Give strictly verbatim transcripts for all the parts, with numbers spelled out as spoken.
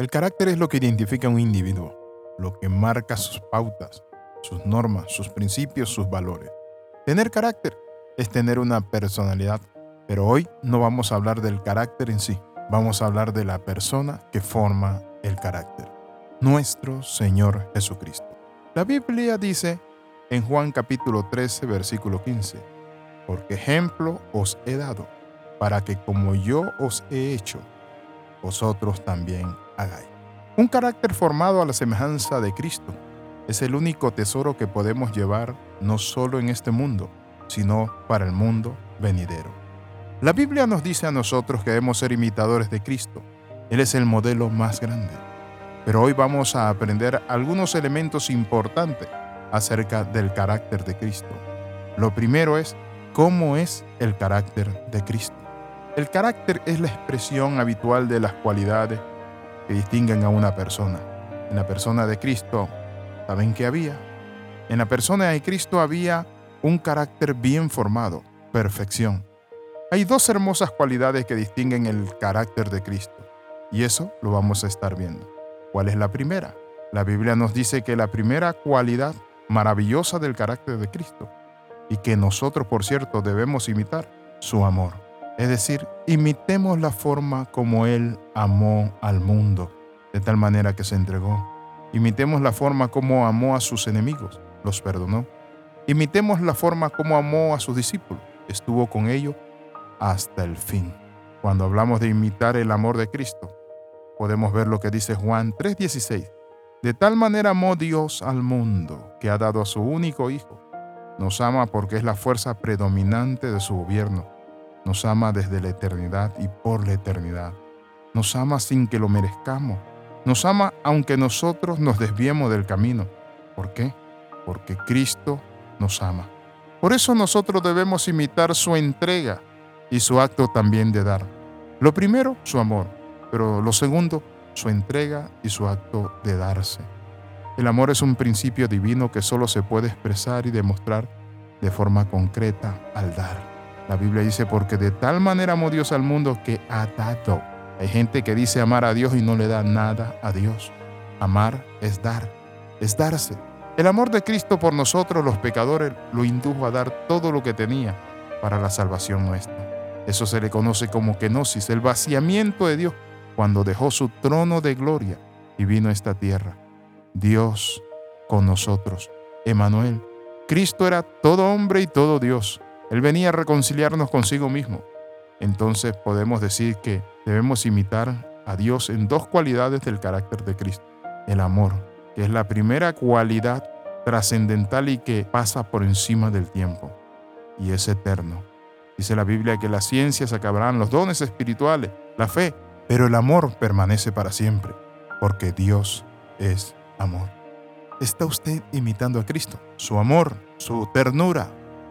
El carácter es lo que identifica a un individuo, lo que marca sus pautas, sus normas, sus principios, sus valores. Tener carácter es tener una personalidad, pero hoy no vamos a hablar del carácter en sí, vamos a hablar de la persona que forma el carácter, nuestro Señor Jesucristo. La Biblia dice en Juan capítulo trece, versículo quince, porque ejemplo os he dado, para que como yo os he hecho, vosotros también hagáis. Un carácter formado a la semejanza de Cristo es el único tesoro que podemos llevar no solo en este mundo, sino para el mundo venidero. La Biblia nos dice a nosotros que debemos ser imitadores de Cristo. Él es el modelo más grande. Pero hoy vamos a aprender algunos elementos importantes acerca del carácter de Cristo. Lo primero es, ¿cómo es el carácter de Cristo? El carácter es la expresión habitual de las cualidades que distinguen a una persona. En la persona de Cristo, ¿saben qué había? En la persona de Cristo había un carácter bien formado, perfección. Hay dos hermosas cualidades que distinguen el carácter de Cristo, y eso lo vamos a estar viendo. ¿Cuál es la primera? La Biblia nos dice que la primera cualidad maravillosa del carácter de Cristo, y que nosotros, por cierto, debemos imitar, su amor. Es decir, imitemos la forma como Él amó al mundo, de tal manera que se entregó. Imitemos la forma como amó a sus enemigos, los perdonó. Imitemos la forma como amó a sus discípulos, estuvo con ellos hasta el fin. Cuando hablamos de imitar el amor de Cristo, podemos ver lo que dice Juan tres dieciséis. De tal manera amó Dios al mundo, que ha dado a su único Hijo. Nos ama porque es la fuerza predominante de su gobierno. Nos ama desde la eternidad y por la eternidad. Nos ama sin que lo merezcamos. Nos ama aunque nosotros nos desviemos del camino. ¿Por qué? Porque Cristo nos ama. Por eso nosotros debemos imitar su entrega y su acto también de dar. Lo primero, su amor, pero lo segundo, su entrega y su acto de darse. El amor es un principio divino que solo se puede expresar y demostrar de forma concreta al dar. La Biblia dice, porque de tal manera amó Dios al mundo que ha dado. Hay gente que dice amar a Dios y no le da nada a Dios. Amar es dar, es darse. El amor de Cristo por nosotros los pecadores lo indujo a dar todo lo que tenía para la salvación nuestra. Eso se le conoce como kenosis, el vaciamiento de Dios cuando dejó su trono de gloria y vino a esta tierra. Dios con nosotros, Emanuel. Cristo era todo hombre y todo Dios. Él venía a reconciliarnos consigo mismo. Entonces podemos decir que debemos imitar a Dios en dos cualidades del carácter de Cristo. El amor, que es la primera cualidad trascendental y que pasa por encima del tiempo y es eterno. Dice la Biblia que las ciencias acabarán, los dones espirituales, la fe, pero el amor permanece para siempre, porque Dios es amor. ¿Está usted imitando a Cristo? Su amor, su ternura,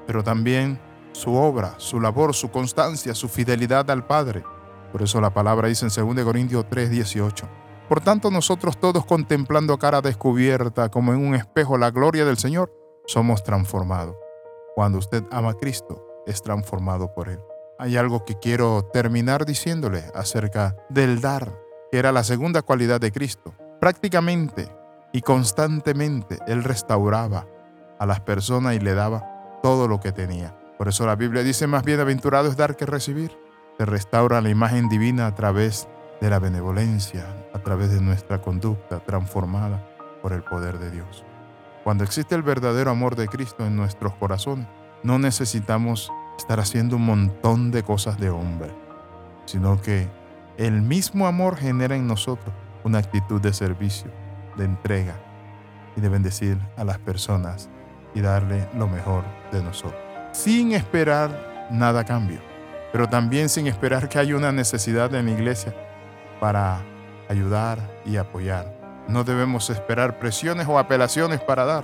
pero también su obra, su labor, su constancia, su fidelidad al Padre. Por eso la palabra dice en dos Corintios tres dieciocho. Por tanto, nosotros todos, contemplando a cara descubierta como en un espejo la gloria del Señor, somos transformados. Cuando usted ama a Cristo, es transformado por Él. Hay algo que quiero terminar diciéndole acerca del dar, que era la segunda cualidad de Cristo. Prácticamente y constantemente Él restauraba a las personas y le daba todo lo que tenía. Por eso la Biblia dice, más bienaventurado es dar que recibir. Se restaura la imagen divina a través de la benevolencia, a través de nuestra conducta transformada por el poder de Dios. Cuando existe el verdadero amor de Cristo en nuestros corazones, no necesitamos estar haciendo un montón de cosas de hombre, sino que el mismo amor genera en nosotros una actitud de servicio, de entrega y de bendecir a las personas y darle lo mejor de nosotros, sin esperar nada a cambio, pero también sin esperar que haya una necesidad en la iglesia para ayudar y apoyar. No debemos esperar presiones o apelaciones para dar.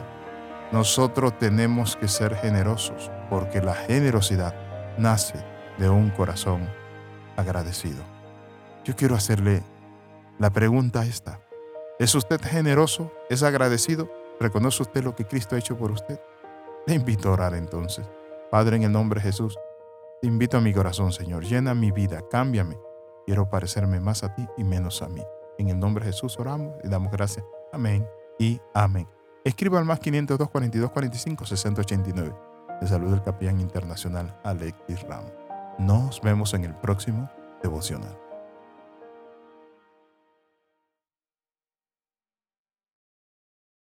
Nosotros tenemos que ser generosos, porque la generosidad nace de un corazón agradecido. Yo quiero hacerle la pregunta esta. ¿Es usted generoso? ¿Es agradecido? ¿Reconoce usted lo que Cristo ha hecho por usted? Le invito a orar entonces. Padre, en el nombre de Jesús, te invito a mi corazón, Señor. Llena mi vida, cámbiame. Quiero parecerme más a ti y menos a mí. En el nombre de Jesús oramos y damos gracias. Amén y amén. Escriba al más quinientos dos, cuarenta y dos, cuarenta y cinco, sesenta, ochenta y nueve. Te saluda el Capellán Internacional Alexis Ramos. Nos vemos en el próximo devocional.